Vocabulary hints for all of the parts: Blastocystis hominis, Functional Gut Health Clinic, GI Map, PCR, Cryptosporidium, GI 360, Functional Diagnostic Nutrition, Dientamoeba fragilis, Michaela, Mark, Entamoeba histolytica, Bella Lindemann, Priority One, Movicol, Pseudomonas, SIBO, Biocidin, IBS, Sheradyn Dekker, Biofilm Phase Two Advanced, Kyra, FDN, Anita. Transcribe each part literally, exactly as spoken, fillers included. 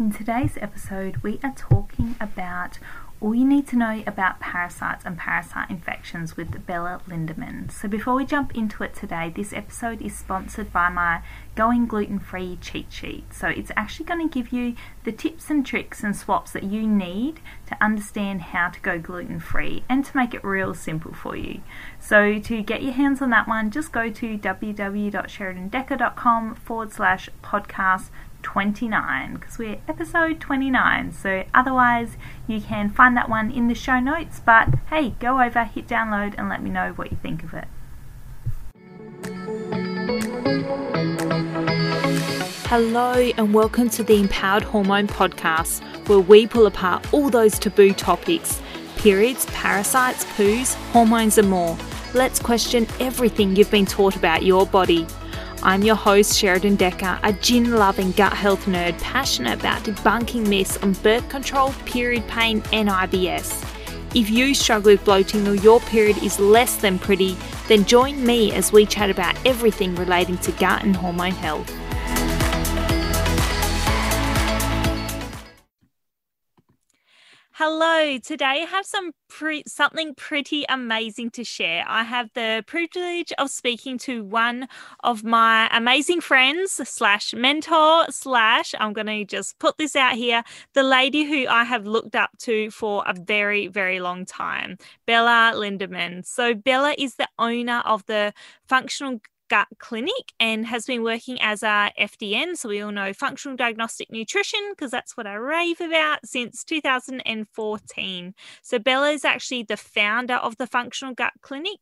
In today's episode, we are talking about all you need to know about parasites and parasite infections with Bella Lindemann. So before we jump into it today, this episode is sponsored by my Going Gluten-Free cheat sheet. So it's actually going to give you the tips and tricks and swaps that you need to understand how to go gluten-free and to make it real simple for you. So to get your hands on that one, just go to www.sheradyn dekker dot com forward slash podcast 29 because we're episode twenty-nine, so otherwise you can find that one in the show notes, but hey, go over, hit download and let me know what you think of it. Hello and welcome to the Empowered Hormone Podcast, where we pull apart all those taboo topics: periods, parasites, poos, hormones and more. Let's question everything you've been taught about your body. I'm your host, Sheradyn Dekker, a gin-loving gut health nerd passionate about debunking myths on birth control, period pain and I B S. If you struggle with bloating or your period is less than pretty, then join me as we chat about everything relating to gut and hormone health. Hello, today I have some pre- something pretty amazing to share. I have the privilege of speaking to one of my amazing friends slash mentor slash, I'm going to just put this out here, the lady who I have looked up to for a very, very long time, Bella Lindemann. So Bella is the owner of the Functional Gut Clinic and has been working as a F D N, so we all know Functional Diagnostic Nutrition, because that's what I rave about, since two thousand fourteen. So Bella is actually the founder of the Functional Gut Clinic,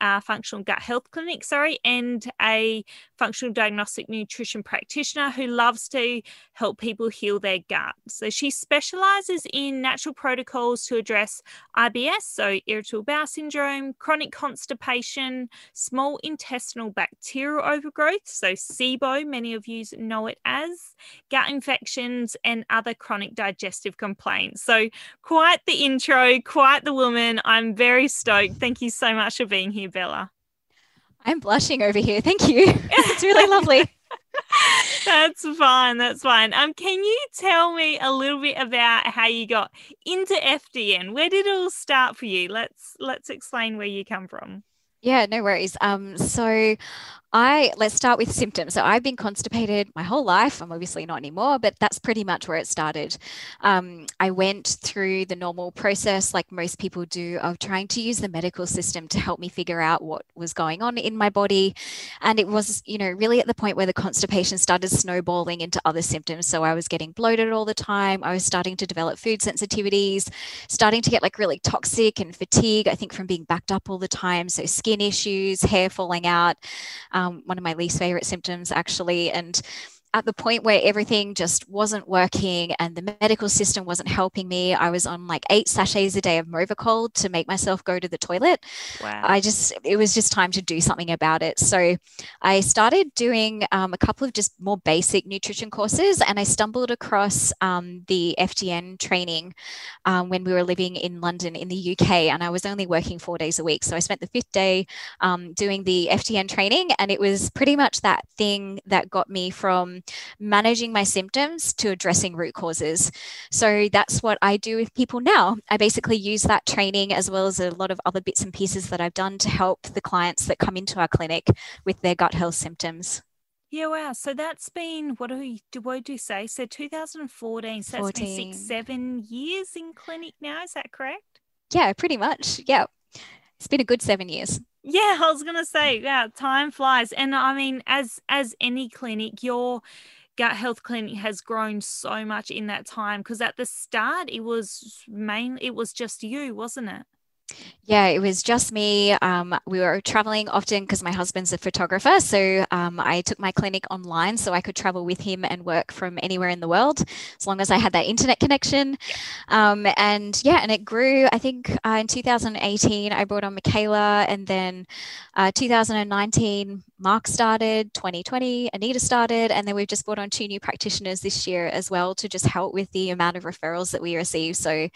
uh, Functional Gut Health Clinic, sorry, and a Functional Diagnostic Nutrition practitioner who loves to help people heal their gut. So she specialises in natural protocols to address I B S, so irritable bowel syndrome, chronic constipation, small intestinal bacteria, bacterial overgrowth, so SIBO, many of you know it as, gut infections and other chronic digestive complaints. So quite the intro, quite the woman. I'm very stoked. Thank you so much for being here, Bella. I'm blushing over here. Thank you. It's really lovely. That's fine. That's fine. Um, can you tell me a little bit about how you got into F D N? Where did it all start for you? Let's let's explain where you come from. Yeah, no worries. Um, so I, let's start with symptoms. So I've been constipated my whole life. I'm obviously not anymore, but that's pretty much where it started. Um, I went through the normal process, like most people do, of trying to use the medical system to help me figure out what was going on in my body. And it was, you know, really at the point where the constipation started snowballing into other symptoms. So I was getting bloated all the time. I was starting to develop food sensitivities, starting to get like really toxic and fatigue, I think from being backed up all the time. So skin issues, hair falling out, um, one of my least favorite symptoms actually. And at the point where everything just wasn't working and the medical system wasn't helping me, I was on like eight sachets a day of Movicol to make myself go to the toilet. Wow. I just, it was just time to do something about it. So I started doing um, a couple of just more basic nutrition courses, and I stumbled across um, the F D N training um, when we were living in London in the U K, and I was only working four days a week. So I spent the fifth day um, doing the F D N training, and it was pretty much that thing that got me from managing my symptoms to addressing root causes. So that's what I do with people now. I basically use that training as well as a lot of other bits and pieces that I've done to help the clients that come into our clinic with their gut health symptoms. Yeah, wow. So that's been, what do we, what do you say? So two thousand fourteen, so that's fourteen been six, seven years in clinic now. Is that correct? Yeah, pretty much. Yeah. It's been a good seven years. Yeah, I was going to say, yeah, time flies. And I mean, as as any clinic, your gut health clinic has grown so much in that time, because at the start it was mainly, it was just you, wasn't it? Yeah, it was just me. Um, we were traveling often because my husband's a photographer. So um, I took my clinic online so I could travel with him and work from anywhere in the world, as long as I had that internet connection. Um, and yeah, and it grew. I think uh, in two thousand eighteen, I brought on Michaela, and then uh, two thousand nineteen, Mark started, twenty twenty, Anita started, and then we've just brought on two new practitioners this year as well to just help with the amount of referrals that we receive. So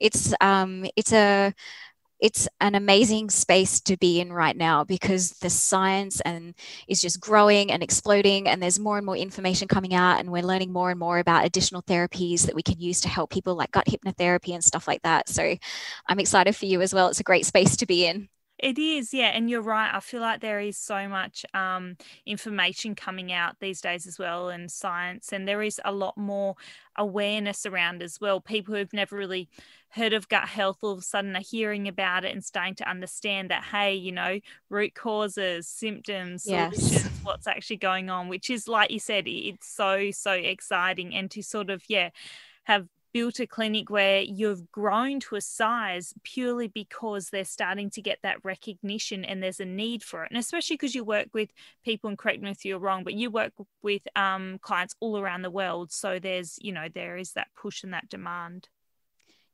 it's um, it's a... it's an amazing space to be in right now, because the science and is just growing and exploding, and there's more and more information coming out, and we're learning more and more about additional therapies that we can use to help people, like gut hypnotherapy and stuff like that. So I'm excited for you as well. It's a great space to be in. It is, yeah, and you're right. I feel like there is so much um, information coming out these days as well, and science, and there is a lot more awareness around as well. People who've never really heard of gut health all of a sudden are hearing about it and starting to understand that, hey, you know, root causes, symptoms, yes, solutions, what's actually going on, which is, like you said, it's so, so exciting. And to sort of, yeah, have built a clinic where you've grown to a size purely because they're starting to get that recognition and there's a need for it. And especially because you work with people, and correct me if you're wrong, but you work with um, clients all around the world. So there's, you know, there is that push and that demand.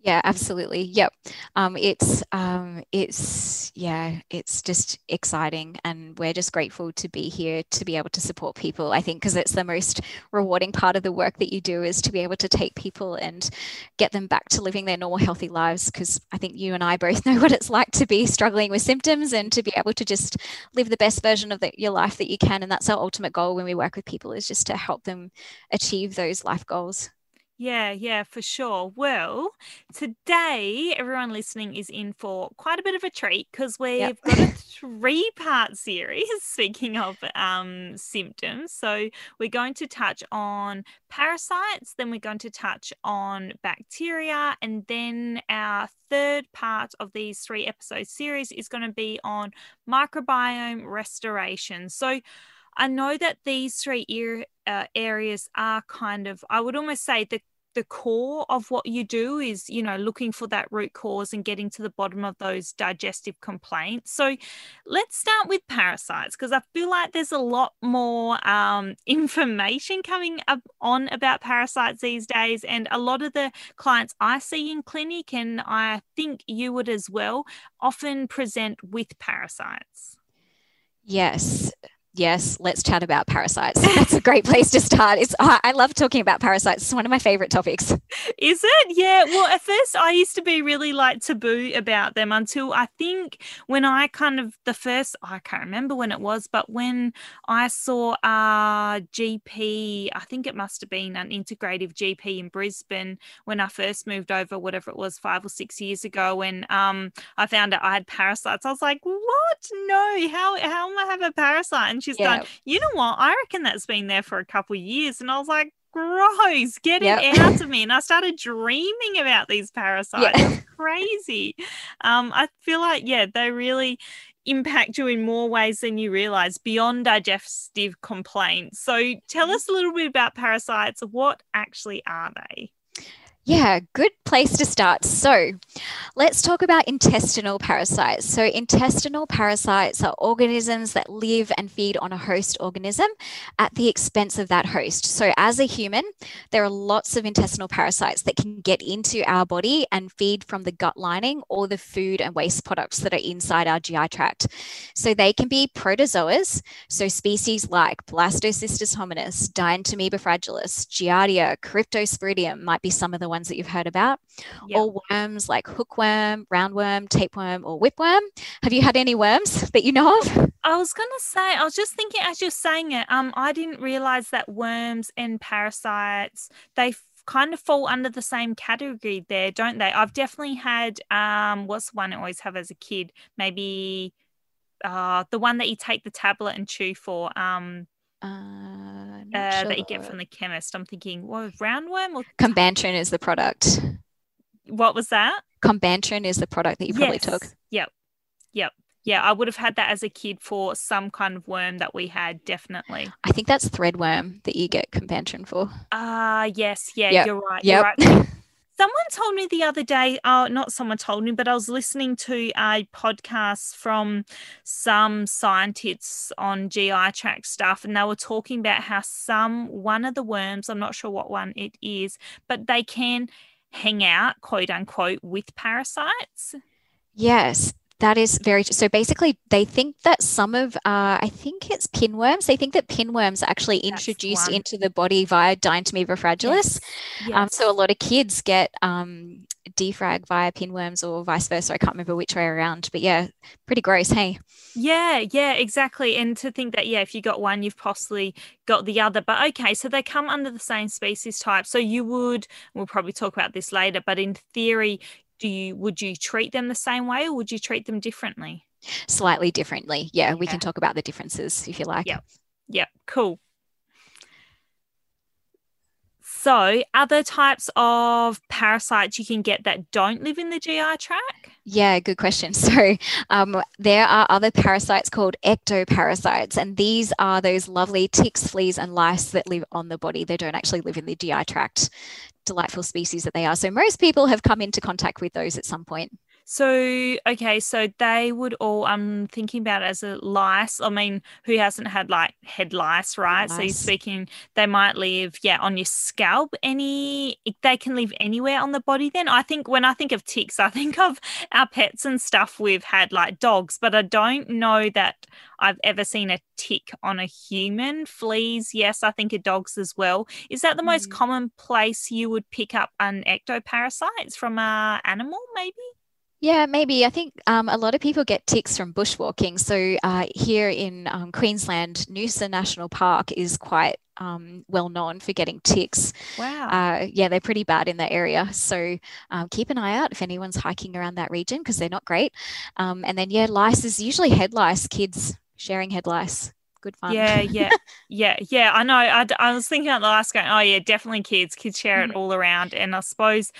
Yeah, absolutely. Yep. Um, it's, um, it's, yeah, it's just exciting, and we're just grateful to be here to be able to support people, I think, because it's the most rewarding part of the work that you do, is to be able to take people and get them back to living their normal, healthy lives. Because I think you and I both know what it's like to be struggling with symptoms, and to be able to just live the best version of the, your life that you can. And that's our ultimate goal when we work with people, is just to help them achieve those life goals. Yeah, yeah, for sure. Well, today everyone listening is in for quite a bit of a treat, because we've yep. got a three-part series, speaking of um, symptoms. So we're going to touch on parasites, then we're going to touch on bacteria, and then our third part of these three-episode series is going to be on microbiome restoration. So I know that these three er- uh, areas are kind of, I would almost say the the core of what you do is, you know, looking for that root cause and getting to the bottom of those digestive complaints. So let's start with parasites, because I feel like there's a lot more um, information coming up on about parasites these days. And a lot of the clients I see in clinic, and I think you would as well, often present with parasites. Yes. Yes, let's chat about parasites. That's a great place to start. It's I love talking about parasites. It's one of my favorite topics. Is it? Yeah. Well, at first I used to be really like taboo about them, until I think when I kind of the first, I can't remember when it was, but when I saw a G P, I think it must have been an integrative G P in Brisbane when I first moved over, whatever it was, five or six years ago, and um, I found out I had parasites. I was like, what? No, how, how am I have a parasite? And she's yeah. done, you know what, I reckon that's been there for a couple of years. And I was like, gross, get yep. it out of me. And I started dreaming about these parasites. Yeah. It's crazy. Um, I feel like, yeah, they really impact you in more ways than you realize, beyond digestive complaints. So tell us a little bit about parasites. What actually are they? Yeah, good place to start. So let's talk about intestinal parasites. So intestinal parasites are organisms that live and feed on a host organism at the expense of that host. So as a human, there are lots of intestinal parasites that can get into our body and feed from the gut lining or the food and waste products that are inside our G I tract. So they can be protozoas, so species like Blastocystis hominis, Dientamoeba fragilis, Giardia, Cryptosporidium might be some of the ones that you've heard about, yep. or worms like hookworm, roundworm, tapeworm, or whipworm. Have you had any worms that you know of? I was going to say, I was just thinking as you're saying it, um, I didn't realize that worms and parasites, they kind of fall under the same category there, don't they? I've definitely had, um, what's one I always have as a kid? Maybe uh, the one that you take the tablet and chew for, um, Uh, uh, sure. that you get from the chemist. I'm thinking, what, roundworm or Combantrin is the product. What was that? Combantrin is the product that you probably yes. took. Yep. Yep. Yeah, I would have had that as a kid for some kind of worm that we had, definitely. I think that's threadworm that you get Combantrin for. Ah, uh, yes. Yeah, yep. you're right. Yep. You're right. Someone told me the other day, oh, not someone told me, but I was listening to a podcast from some scientists on G I tract stuff, and they were talking about how some, one of the worms, I'm not sure what one it is, but they can hang out, quote unquote, with parasites. Yes. That is very, so basically they think that some of, uh, I think it's pinworms, they think that pinworms are actually introduced into the body via Dientamoeba fragilis. Yes. Yes. Um, so a lot of kids get um, defrag via pinworms or vice versa. I can't remember which way around, but yeah, pretty gross, hey? Yeah, yeah, exactly. And to think that, yeah, if you got one, you've possibly got the other. But okay, so they come under the same species type. So you would, we'll probably talk about this later, but in theory, Do you, would you treat them the same way or would you treat them differently? Slightly differently. Yeah, yeah. We can talk about the differences if you like. Yeah, yeah, cool. So other types of parasites you can get that don't live in the G I tract? Yeah, good question. So um, there are other parasites called ectoparasites, and these are those lovely ticks, fleas and lice that live on the body. They don't actually live in the G I tract. Delightful species that they are. So most people have come into contact with those at some point. So, okay, so they would all, I'm um, thinking about it as a lice. I mean, who hasn't had like head lice, right? Lice. So you're speaking, they might live, yeah, on your scalp. Any, they can live anywhere on the body then? I think when I think of ticks, I think of our pets and stuff we've had like dogs, but I don't know that I've ever seen a tick on a human. Fleas, yes, I think of dogs as well. Is that the mm. most common place you would pick up an ectoparasite from an animal maybe? Yeah, maybe. I think um, a lot of people get ticks from bushwalking. So uh, here in um, Queensland, Noosa National Park is quite um, well known for getting ticks. Wow. Uh, yeah, they're pretty bad in the area. So um, keep an eye out if anyone's hiking around that region because they're not great. Um, and then, yeah, lice is usually head lice, kids sharing head lice. Good fun. Yeah, yeah, yeah, yeah. I know. I, I was thinking about the lice going, oh, yeah, definitely kids. Kids share it all around. And I suppose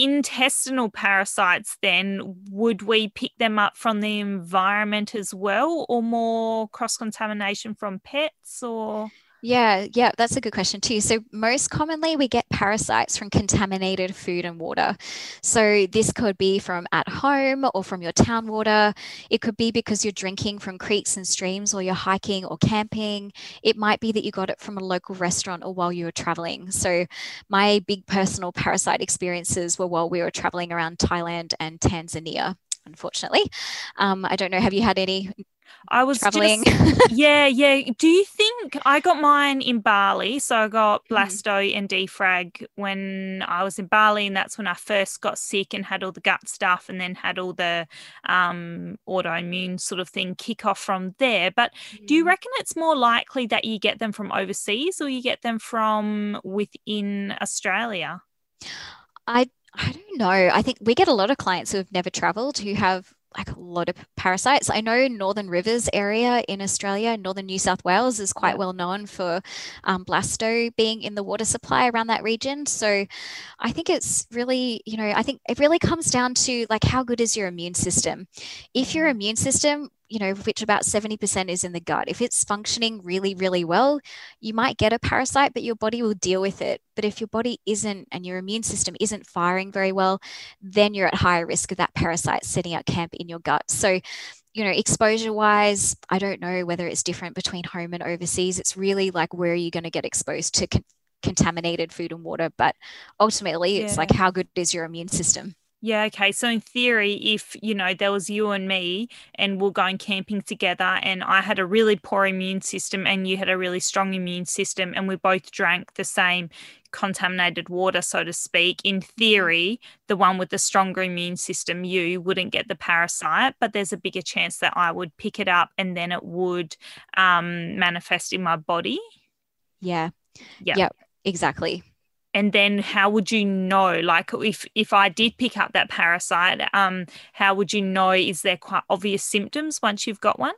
intestinal parasites then, would we pick them up from the environment as well, or more cross-contamination from pets or? Yeah, yeah, that's a good question too. So most commonly we get parasites from contaminated food and water. So this could be from at home or from your town water. It could be because you're drinking from creeks and streams or you're hiking or camping. It might be that you got it from a local restaurant or while you were traveling. So my big personal parasite experiences were while we were traveling around Thailand and Tanzania, unfortunately. Um, I don't know, have you had any? I was traveling. Just, yeah, yeah. Do you think I got mine in Bali? So I got blasto mm. and defrag when I was in Bali, and that's when I first got sick and had all the gut stuff, and then had all the um, autoimmune sort of thing kick off from there. But mm. do you reckon it's more likely that you get them from overseas or you get them from within Australia? I I don't know. I think we get a lot of clients who have never travelled who have like a lot of parasites. I know Northern Rivers area in Australia, Northern New South Wales is quite well known for um, blasto being in the water supply around that region. So I think it's really, you know, I think it really comes down to like how good is your immune system. If your immune system, you know, which about seventy percent is in the gut, if it's functioning really, really well, you might get a parasite, but your body will deal with it. But if your body isn't and your immune system isn't firing very well, then you're at higher risk of that parasite setting up camp in your gut. So, you know, exposure wise, I don't know whether it's different between home and overseas. It's really like, where are you going to get exposed to con- contaminated food and water? But ultimately, yeah. It's like, how good is your immune system? Yeah, okay. So in theory, if, you know, there was you and me and we're going camping together and I had a really poor immune system and you had a really strong immune system and we both drank the same contaminated water, so to speak, in theory, the one with the stronger immune system, you wouldn't get the parasite, but there's a bigger chance that I would pick it up and then it would um, manifest in my body. Yeah. Yeah, yep, exactly. And then how would you know, like if, if I did pick up that parasite, um, how would you know, is there quite obvious symptoms once you've got one?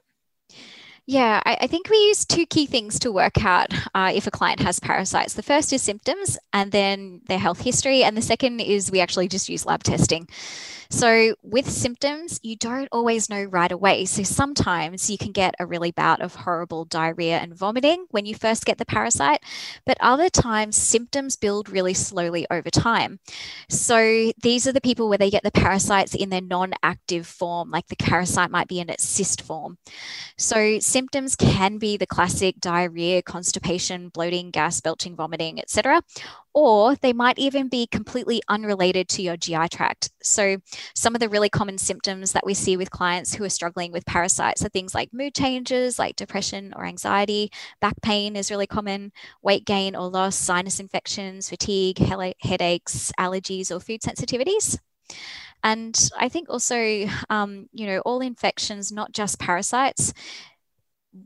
Yeah, I, I think we use two key things to work out uh, if a client has parasites. The first is symptoms and then their health history. And the second is we actually just use lab testing. So with symptoms, you don't always know right away. So sometimes you can get a really bout of horrible diarrhea and vomiting when you first get the parasite. But other times, symptoms build really slowly over time. So these are the people where they get the parasites in their non-active form, like the parasite might be in its cyst form. So symptoms symptoms can be the classic diarrhea, constipation, bloating, gas, belching, vomiting, et cetera, or they might even be completely unrelated to your G I tract. So some of the really common symptoms that we see with clients who are struggling with parasites are things like mood changes, like depression or anxiety, back pain is really common, weight gain or loss, sinus infections, fatigue, headaches, allergies, or food sensitivities. And I think also, um, you know, all infections, not just parasites,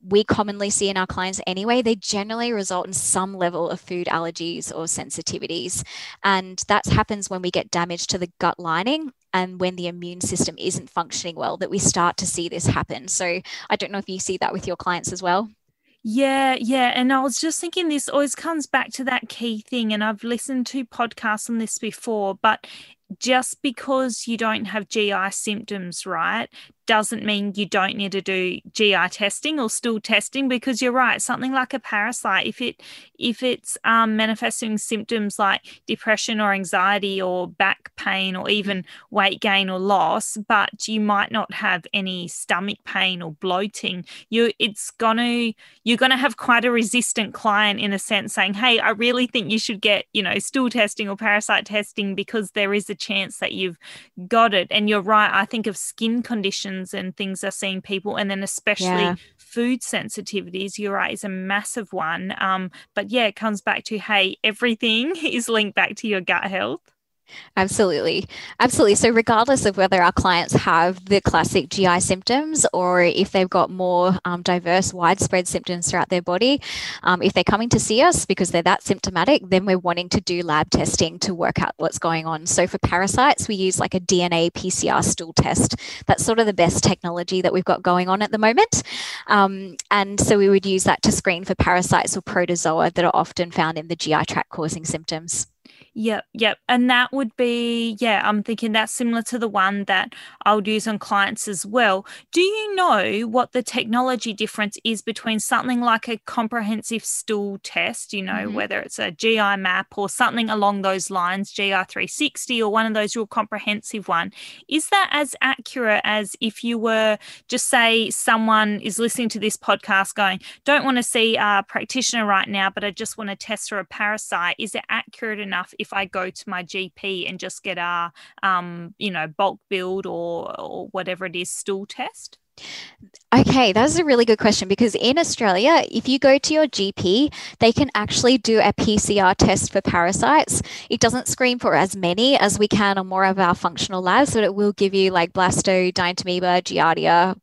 we commonly see in our clients anyway, they generally result in some level of food allergies or sensitivities. And that happens when we get damage to the gut lining and when the immune system isn't functioning well, that we start to see this happen. So I don't know if you see that with your clients as well. Yeah, yeah. And I was just thinking this always comes back to that key thing. And I've listened to podcasts on this before, but just because you don't have G I symptoms, right, doesn't mean you don't need to do G I testing or stool testing, because you're right, something like a parasite, if it if it's um, manifesting symptoms like depression or anxiety or back pain or even weight gain or loss, but you might not have any stomach pain or bloating, you it's gonna you're gonna have quite a resistant client in a sense saying, hey, I really think you should get, you know, stool testing or parasite testing, because there is a chance that you've got it. And you're right, I think of skin conditions and things are seeing people, and then especially yeah. food sensitivities, you're right, is a massive one. Um, but yeah, it comes back to, hey, everything is linked back to your gut health. Absolutely. Absolutely. So regardless of whether our clients have the classic G I symptoms or if they've got more um, diverse, widespread symptoms throughout their body, um, if they're coming to see us because they're that symptomatic, then we're wanting to do lab testing to work out what's going on. So for parasites, we use like a D N A P C R stool test. That's sort of the best technology that we've got going on at the moment. Um, and so we would use that to screen for parasites or protozoa that are often found in the G I tract causing symptoms. Yep, yep. And that would be, yeah, I'm thinking that's similar to the one that I would use on clients as well. Do you know what the technology difference is between something like a comprehensive stool test, you know, mm-hmm. whether it's a G I map or something along those lines, G I three sixty or one of those real comprehensive one? Is that as accurate as if you were just say someone is listening to this podcast going, don't want to see a practitioner right now, but I just want to test for a parasite? Is it accurate enough if I go to my G P and just get a, um, you know, bulk build or, or whatever it is, stool test? Okay, that's a really good question, because in Australia, if you go to your G P, they can actually do a P C R test for parasites. It doesn't screen for as many as we can on more of our functional labs, but it will give you like Blasto, Dientamoeba, Giardia,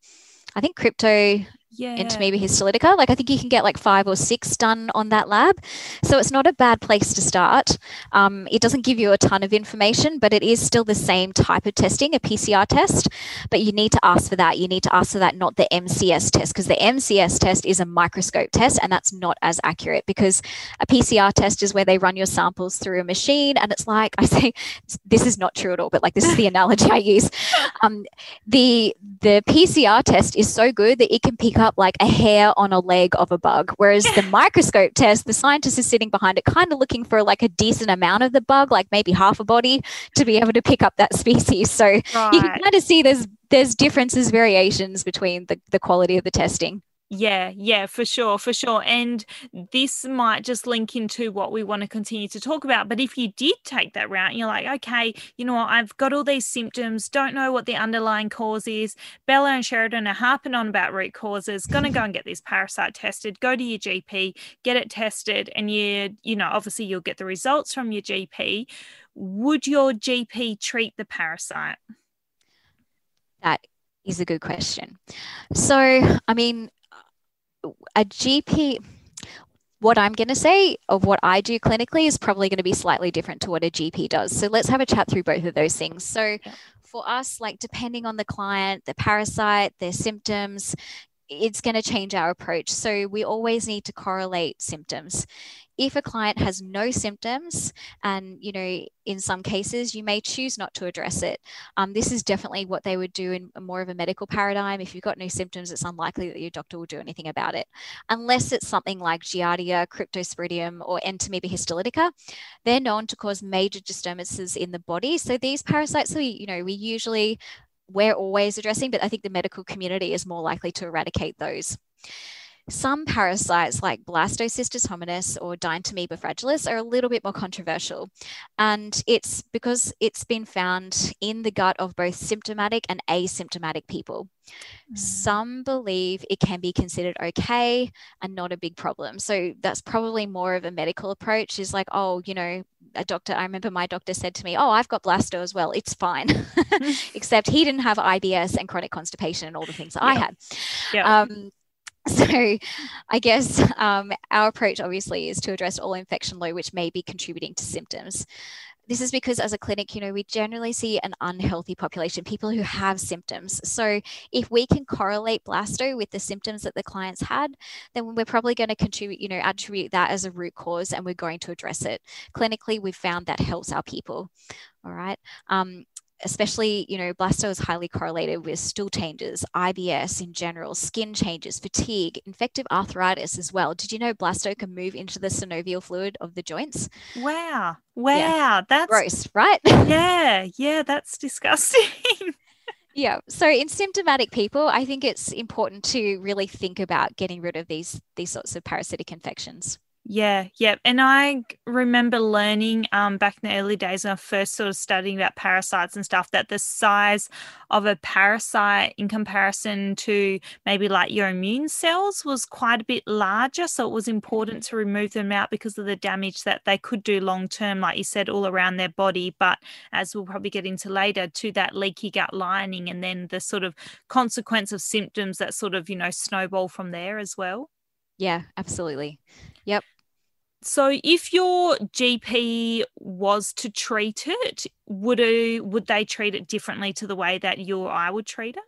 I think Crypto... Yeah. Entamoeba histolytica. Like I think you can get like five or six done on that lab. So it's not a bad place to start. Um, it doesn't give you a ton of information, but it is still the same type of testing, a P C R test, but you need to ask for that. You need to ask for that, not the M C S test, because the M C S test is a microscope test and that's not as accurate, because a P C R test is where they run your samples through a machine. And it's like, I say, this is not true at all, but like this is the analogy I use. Um, the, the P C R test is so good that it can pick up like a hair on a leg of a bug, whereas the microscope test, the scientist is sitting behind it kind of looking for like a decent amount of the bug, like maybe half a body, to be able to pick up that species. So right. You can kind of see there's there's differences, variations between the, the quality of the testing. Yeah, yeah, for sure, for sure. And this might just link into what we want to continue to talk about. But if you did take that route and you're like, okay, you know what, I've got all these symptoms, don't know what the underlying cause is. Bella and Sheradyn are harping on about root causes, going to go and get this parasite tested, go to your G P, get it tested. And you, you know, obviously you'll get the results from your G P. Would your G P treat the parasite? That is a good question. So, I mean, a G P, what I'm going to say of what I do clinically is probably going to be slightly different to what a G P does. So let's have a chat through both of those things. So for us, like depending on the client, the parasite, their symptoms, it's going to change our approach. So we always need to correlate symptoms. If a client has no symptoms, and, you know, in some cases, you may choose not to address it. Um, this is definitely what they would do in more of a medical paradigm. If you've got no symptoms, it's unlikely that your doctor will do anything about it. Unless it's something like Giardia, Cryptosporidium, or Entamoeba histolytica, they're known to cause major disturbances in the body. So these parasites, we, you know, we usually, we're always addressing, but I think the medical community is more likely to eradicate those. Some parasites like Blastocystis hominis or Dientamoeba fragilis are a little bit more controversial, and it's because it's been found in the gut of both symptomatic and asymptomatic people. Mm. Some believe it can be considered okay and not a big problem. So that's probably more of a medical approach, is like, oh, you know, a doctor, I remember my doctor said to me, oh, I've got blasto as well, it's fine. Except he didn't have I B S and chronic constipation and all the things that yep. I had. Yep. Um, So I guess um, our approach obviously is to address all infection load, which may be contributing to symptoms. This is because as a clinic, you know, we generally see an unhealthy population, people who have symptoms. So if we can correlate blasto with the symptoms that the clients had, then we're probably going to contribute, you know, attribute that as a root cause, and we're going to address it. Clinically, we've found that helps our people. All right. Um, especially, you know, blasto is highly correlated with stool changes, I B S in general, skin changes, fatigue, infective arthritis as well. Did you know blasto can move into the synovial fluid of the joints? Wow. Wow. Yeah. That's gross, right? Yeah. Yeah. That's disgusting. Yeah. So in symptomatic people, I think it's important to really think about getting rid of these, these sorts of parasitic infections. Yeah, yeah. And I remember learning um, back in the early days when I first sort of studying about parasites and stuff, that the size of a parasite in comparison to maybe like your immune cells was quite a bit larger. So it was important to remove them out because of the damage that they could do long term, like you said, all around their body. But as we'll probably get into later, to that leaky gut lining, and then the sort of consequence of symptoms that sort of, you know, snowball from there as well. Yeah, absolutely. Yep. So if your G P was to treat it, would it, would they treat it differently to the way that you or I would treat it?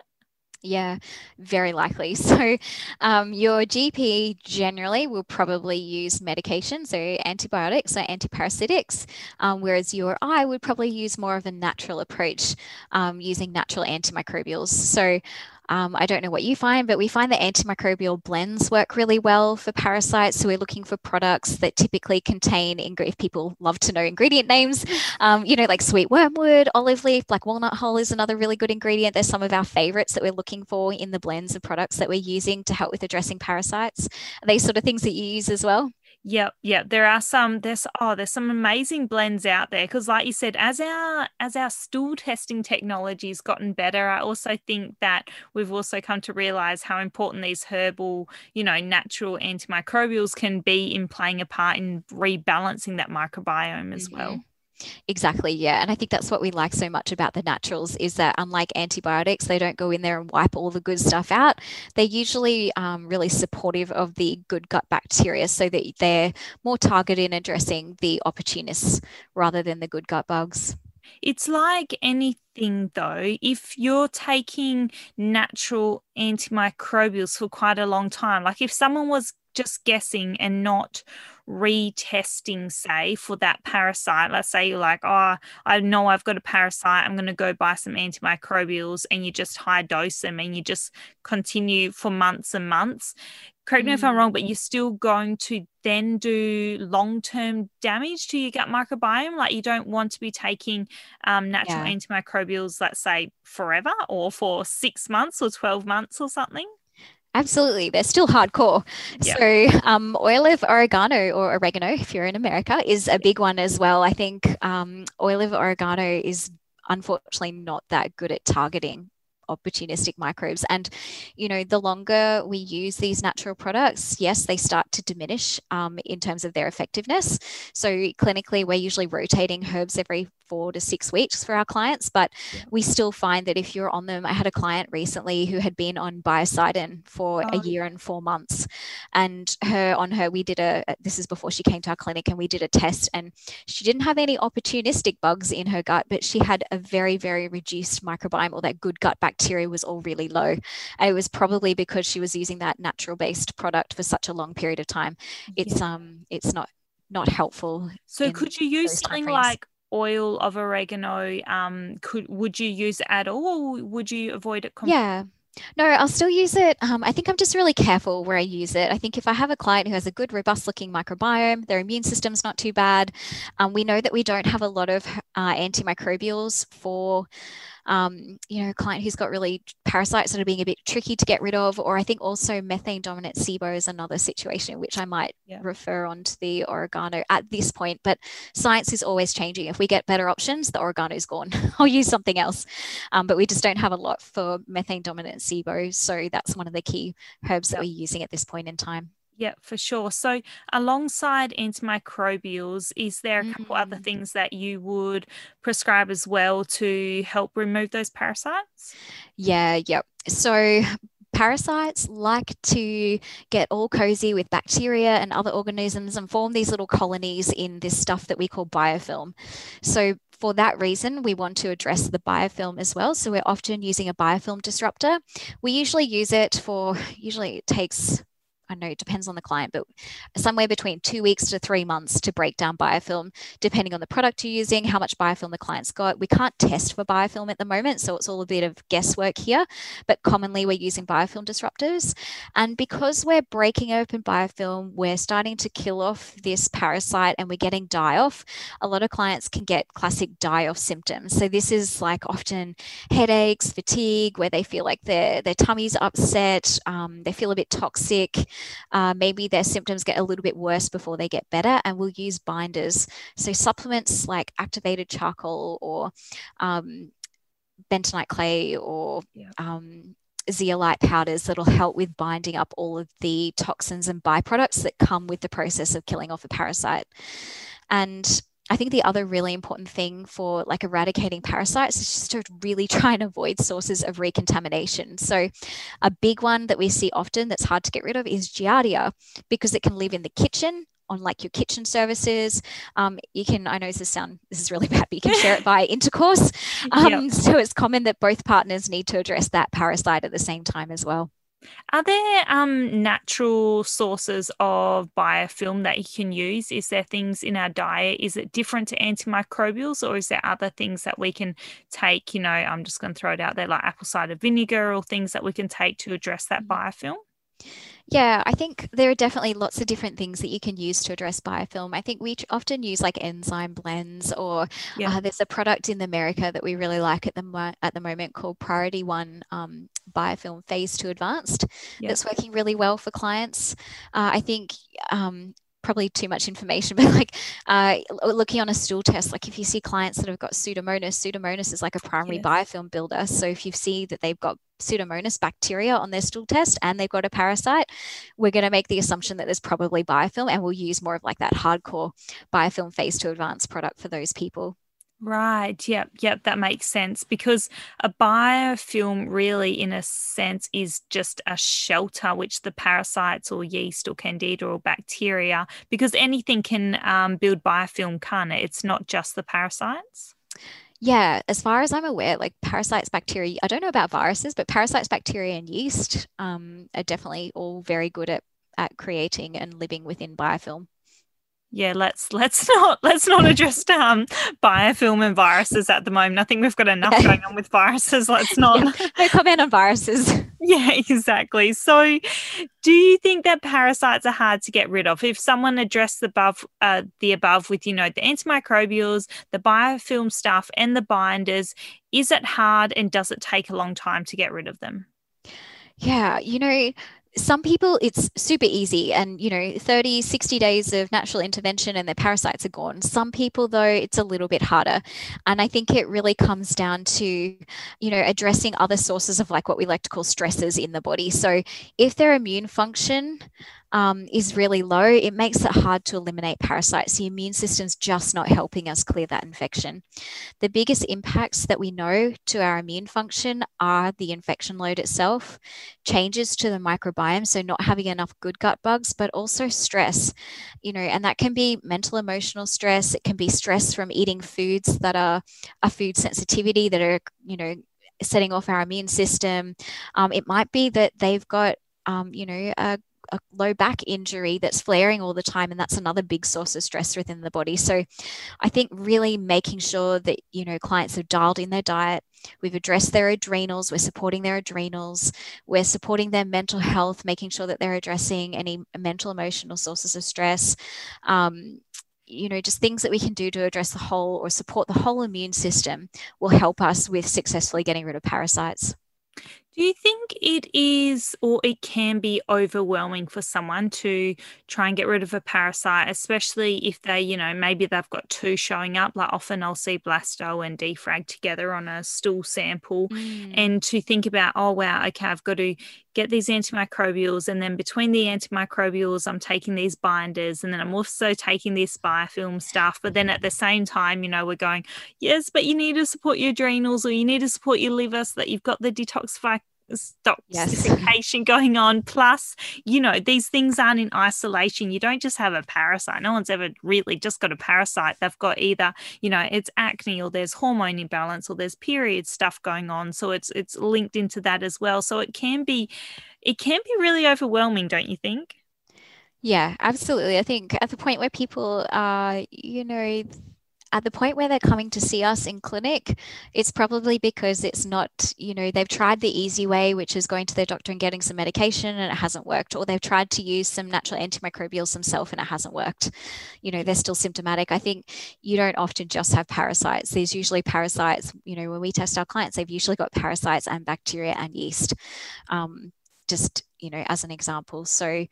Yeah, very likely. So um, your G P generally will probably use medication, so antibiotics or antiparasitics, um, whereas your I would probably use more of a natural approach, um, using natural antimicrobials. So Um, I don't know what you find, but we find that antimicrobial blends work really well for parasites. So we're looking for products that typically contain, if people love to know ingredient names, um, you know, like sweet wormwood, olive leaf, black walnut hull is another really good ingredient. There's some of our favorites that we're looking for in the blends of products that we're using to help with addressing parasites. Are they sort of things that you use as well? Yep, yep. There are some. There's oh, there's some amazing blends out there. Because, like you said, as our as our stool testing technology's gotten better, I also think that we've also come to realise how important these herbal, you know, natural antimicrobials can be in playing a part in rebalancing that microbiome as mm-hmm. well. Exactly, yeah. And I think that's what we like so much about the naturals, is that unlike antibiotics, they don't go in there and wipe all the good stuff out. They're usually um, really supportive of the good gut bacteria, so that they're more targeted in addressing the opportunists rather than the good gut bugs. It's like anything though, if you're taking natural antimicrobials for quite a long time, like if someone was just guessing and not retesting, say, for that parasite, let's say you're like, oh, I know I've got a parasite, I'm going to go buy some antimicrobials, and you just high dose them and you just continue for months and months. Correct me mm. if I'm wrong, but you're still going to then do long-term damage to your gut microbiome. Like you don't want to be taking um, natural yeah. antimicrobials, let's say, forever or for six months or twelve months or something. Absolutely. They're still hardcore. Yep. So um, oil of oregano or oregano, if you're in America, is a big one as well. I think um, oil of oregano is unfortunately not that good at targeting opportunistic microbes. And, you know, the longer we use these natural products, yes, they start to diminish um, in terms of their effectiveness. So clinically, we're usually rotating herbs every four to six weeks for our clients, but we still find that if you're on them, I had a client recently who had been on Biocidin for oh. a year and four months and her on her, we did a, this is before she came to our clinic, and we did a test and she didn't have any opportunistic bugs in her gut, but she had a very, very reduced microbiome, or that good gut bacteria was all really low. And it was probably because she was using that natural based product for such a long period of time. Yeah. It's, um, it's not, not helpful. So could you use something like oil of oregano, um, could would you use it at all, or would you avoid it completely? Yeah. No, I'll still use it. Um, I think I'm just really careful where I use it. I think if I have a client who has a good, robust-looking microbiome, their immune system's not too bad, um, we know that we don't have a lot of uh, antimicrobials for, um, you know, a client who's got really parasites that are being a bit tricky to get rid of. Or I think also methane dominant SIBO is another situation in which I might yeah. refer on to the oregano at this point. But science is always changing. If we get better options, the oregano is gone. I'll use something else. Um, but we just don't have a lot for methane dominant SIBO. So that's one of the key herbs yeah. that we're using at this point in time. Yeah, for sure. So alongside antimicrobials, is there a couple mm. other things that you would prescribe as well to help remove those parasites? Yeah, yep. So parasites like to get all cozy with bacteria and other organisms and form these little colonies in this stuff that we call biofilm. So for that reason, we want to address the biofilm as well. So we're often using a biofilm disruptor. We usually use it for, usually it takes... I know it depends on the client, but somewhere between two weeks to three months to break down biofilm, depending on the product you're using, how much biofilm the client's got. We can't test for biofilm at the moment, so it's all a bit of guesswork here, but commonly we're using biofilm disruptors. And because we're breaking open biofilm, we're starting to kill off this parasite and we're getting die-off. A lot of clients can get classic die-off symptoms. So this is like often headaches, fatigue, where they feel like their, their tummy's upset, um, they feel a bit toxic. Uh, maybe their symptoms get a little bit worse before they get better, and we'll use binders. So supplements like activated charcoal or um, bentonite clay or yeah. um, zeolite powders that'll help with binding up all of the toxins and byproducts that come with the process of killing off a parasite. And I think the other really important thing for like eradicating parasites is just to really try and avoid sources of recontamination. So a big one that we see often that's hard to get rid of is Giardia, because it can live in the kitchen, on like your kitchen services. Um, you can, I know this sound, this is really bad, but you can share it by intercourse. Um, yep. So it's common that both partners need to address that parasite at the same time as well. Are there um, natural sources of biofilm that you can use? Is there things in our diet? Is it different to antimicrobials, or is there other things that we can take? You know, I'm just going to throw it out there, like apple cider vinegar or things that we can take to address that biofilm? Yeah, I think there are definitely lots of different things that you can use to address biofilm. I think we often use like enzyme blends, or yeah. uh, there's a product in America that we really like at the mo- at the moment called Priority One um, Biofilm Phase Two Advanced. Yeah. That's working really well for clients. Uh, I think. Um, probably too much information, but like uh, looking on a stool test, like if you see clients that have got Pseudomonas, Pseudomonas is like a primary yes. biofilm builder. So if you see that they've got Pseudomonas bacteria on their stool test and they've got a parasite, we're going to make the assumption that there's probably biofilm, and we'll use more of like that hardcore biofilm phase two advanced product for those people. Right. Yep. Yep. That makes sense, because a biofilm really, in a sense, is just a shelter which the parasites or yeast or candida or bacteria, because anything can um, build biofilm, can't it? It's not just the parasites. Yeah, as far as I'm aware, like parasites, bacteria, I don't know about viruses, but parasites, bacteria and yeast um, are definitely all very good at, at creating and living within biofilm. Yeah, let's let's not let's not address um, biofilm and viruses at the moment. I think we've got enough yeah. going on with viruses. Let's not yeah. no comment on viruses. Yeah, exactly. So, do you think that parasites are hard to get rid of? If someone addressed the above, uh, the above with you know the antimicrobials, the biofilm stuff, and the binders, is it hard, and does it take a long time to get rid of them? Yeah, you know. Some people it's super easy, and you know thirty, sixty days of natural intervention and their parasites are gone. Some people though, it's a little bit harder, and I think it really comes down to you know addressing other sources of like what we like to call stresses in the body. So if their immune function Um, is really low, it makes it hard to eliminate parasites. The immune system's just not helping us clear that infection. The biggest impacts that we know to our immune function are the infection load itself, changes to the microbiome, so not having enough good gut bugs, but also stress, you know, and that can be mental, emotional stress. It can be stress from eating foods that are a food sensitivity that are, you know, setting off our immune system. Um, it might be that they've got, um, you know, a a low back injury that's flaring all the time, and that's another big source of stress within the body. So I think really making sure that you know clients have dialed in their diet, we've addressed their adrenals, we're supporting their adrenals, we're supporting their mental health, making sure that they're addressing any mental, emotional sources of stress, um, you know, just things that we can do to address the whole or support the whole immune system will help us with successfully getting rid of parasites. Do you think it is, or it can be overwhelming for someone to try and get rid of a parasite, especially if they, you know, maybe they've got two showing up, like often I'll see blasto and defrag together on a stool sample, mm. and to think about, oh, wow, okay, I've got to get these antimicrobials, and then between the antimicrobials, I'm taking these binders, and then I'm also taking this biofilm stuff. But then at the same time, you know, we're going, yes, but you need to support your adrenals, or you need to support your liver so that you've got the detoxification yes. going on. Plus, you know, these things aren't in isolation. You don't just have a parasite. No one's ever really just got a parasite. They've got either, you know, it's acne, or there's hormone imbalance, or there's period stuff going on. So it's it's linked into that as well. So it can be it can be really overwhelming, don't you think? Yeah, absolutely. I think at the point where people are, you know, at the point where they're coming to see us in clinic, it's probably because it's not, you know, they've tried the easy way, which is going to their doctor and getting some medication, and it hasn't worked, or they've tried to use some natural antimicrobials themselves and it hasn't worked. You know, they're still symptomatic. I think you don't often just have parasites. There's usually parasites, you know, when we test our clients, they've usually got parasites and bacteria and yeast, um, just, you know, as an example. So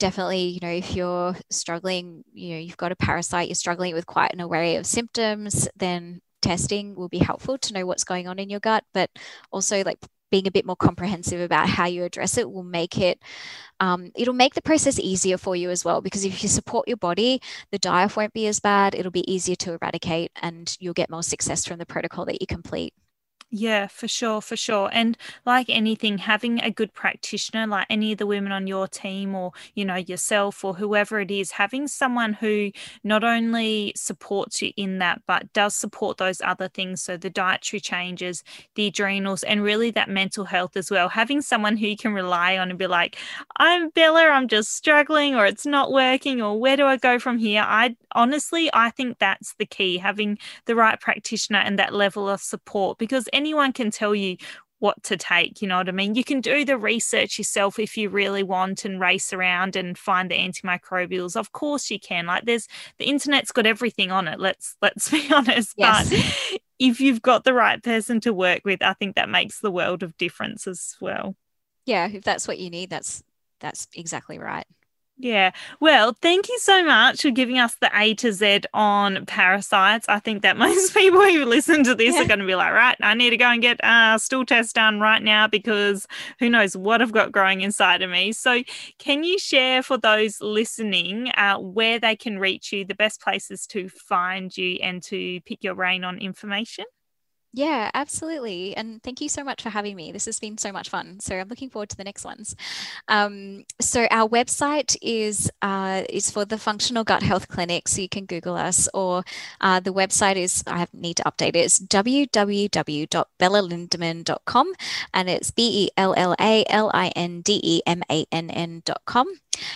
definitely, you know, if you're struggling, you know, you've got a parasite, you're struggling with quite an array of symptoms, then testing will be helpful to know what's going on in your gut. But also, like, being a bit more comprehensive about how you address it will make it, um, it'll make the process easier for you as well, because if you support your body, the diet won't be as bad, it'll be easier to eradicate, and you'll get more success from the protocol that you complete. Yeah, for sure, for sure. And like anything, having a good practitioner, like any of the women on your team, or, you know, yourself, or whoever it is, having someone who not only supports you in that, but does support those other things. So the dietary changes, the adrenals, and really that mental health as well. Having someone who you can rely on and be like, I'm Bella, I'm just struggling, or it's not working, or where do I go from here? I honestly, I think that's the key, having the right practitioner and that level of support, because anyone can tell you what to take, you know what I mean? You can do the research yourself if you really want and race around and find the antimicrobials. Of course you can. Like, there's, the internet's got everything on it. Let's let's be honest. Yes. But if you've got the right person to work with, I think that makes the world of difference as well. Yeah, if that's what you need, that's that's exactly right. Yeah. Well, thank you so much for giving us the A to Z on parasites. I think that most people who listen to this yeah. are going to be like, right, I need to go and get a stool test done right now, because who knows what I've got growing inside of me. So can you share for those listening uh, where they can reach you, the best places to find you, and to pick your brain on information? Yeah, absolutely. And thank you so much for having me. This has been so much fun. So I'm looking forward to the next ones. Um, so our website is uh, is for the Functional Gut Health Clinic. So you can Google us, or uh, the website is, I need to update it, it's w w w dot bella lindemann dot com, and it's B E L L A L I N D E M A N N dot com.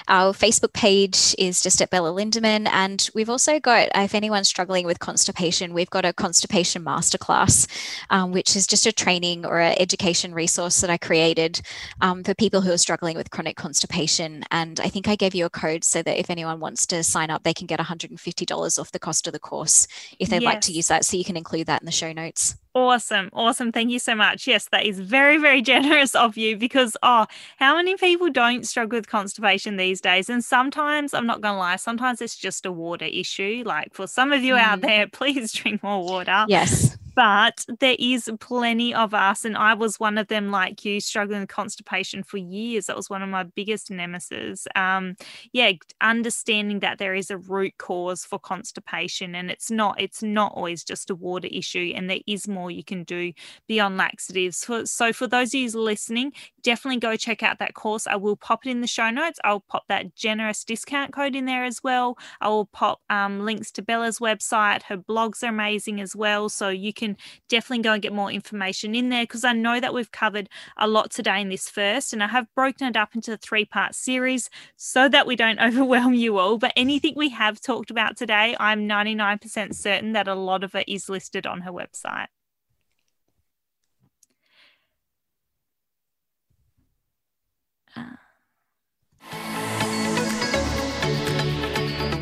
Our Facebook page is just at Bella Lindemann, and we've also got, if anyone's struggling with constipation, we've got a constipation masterclass, um, which is just a training or an education resource that I created um, for people who are struggling with chronic constipation. And I think I gave you a code so that if anyone wants to sign up, they can get one hundred fifty dollars off the cost of the course if they'd yes. like to use that. So you can include that in the show notes. Awesome. Awesome. Thank you so much. Yes, that is very, very generous of you, because, oh, how many people don't struggle with constipation these days? And sometimes, I'm not going to lie, sometimes it's just a water issue. Like, for some of you mm. out there, please drink more water. Yes. But there is plenty of us, and I was one of them, like you, struggling with constipation for years. That was one of my biggest nemesis. Um, yeah, understanding that there is a root cause for constipation, and it's not it's not always just a water issue, and there is more you can do beyond laxatives. For, so for those of you listening, definitely go check out that course. I will pop it in the show notes. I'll pop that generous discount code in there as well. I will pop um, links to Bella's website. Her blogs are amazing as well, so you can can definitely go and get more information in there, because I know that we've covered a lot today in this first, and I have broken it up into a three-part series so that we don't overwhelm you all. But anything we have talked about today, I'm ninety-nine percent certain that a lot of it is listed on her website. Uh.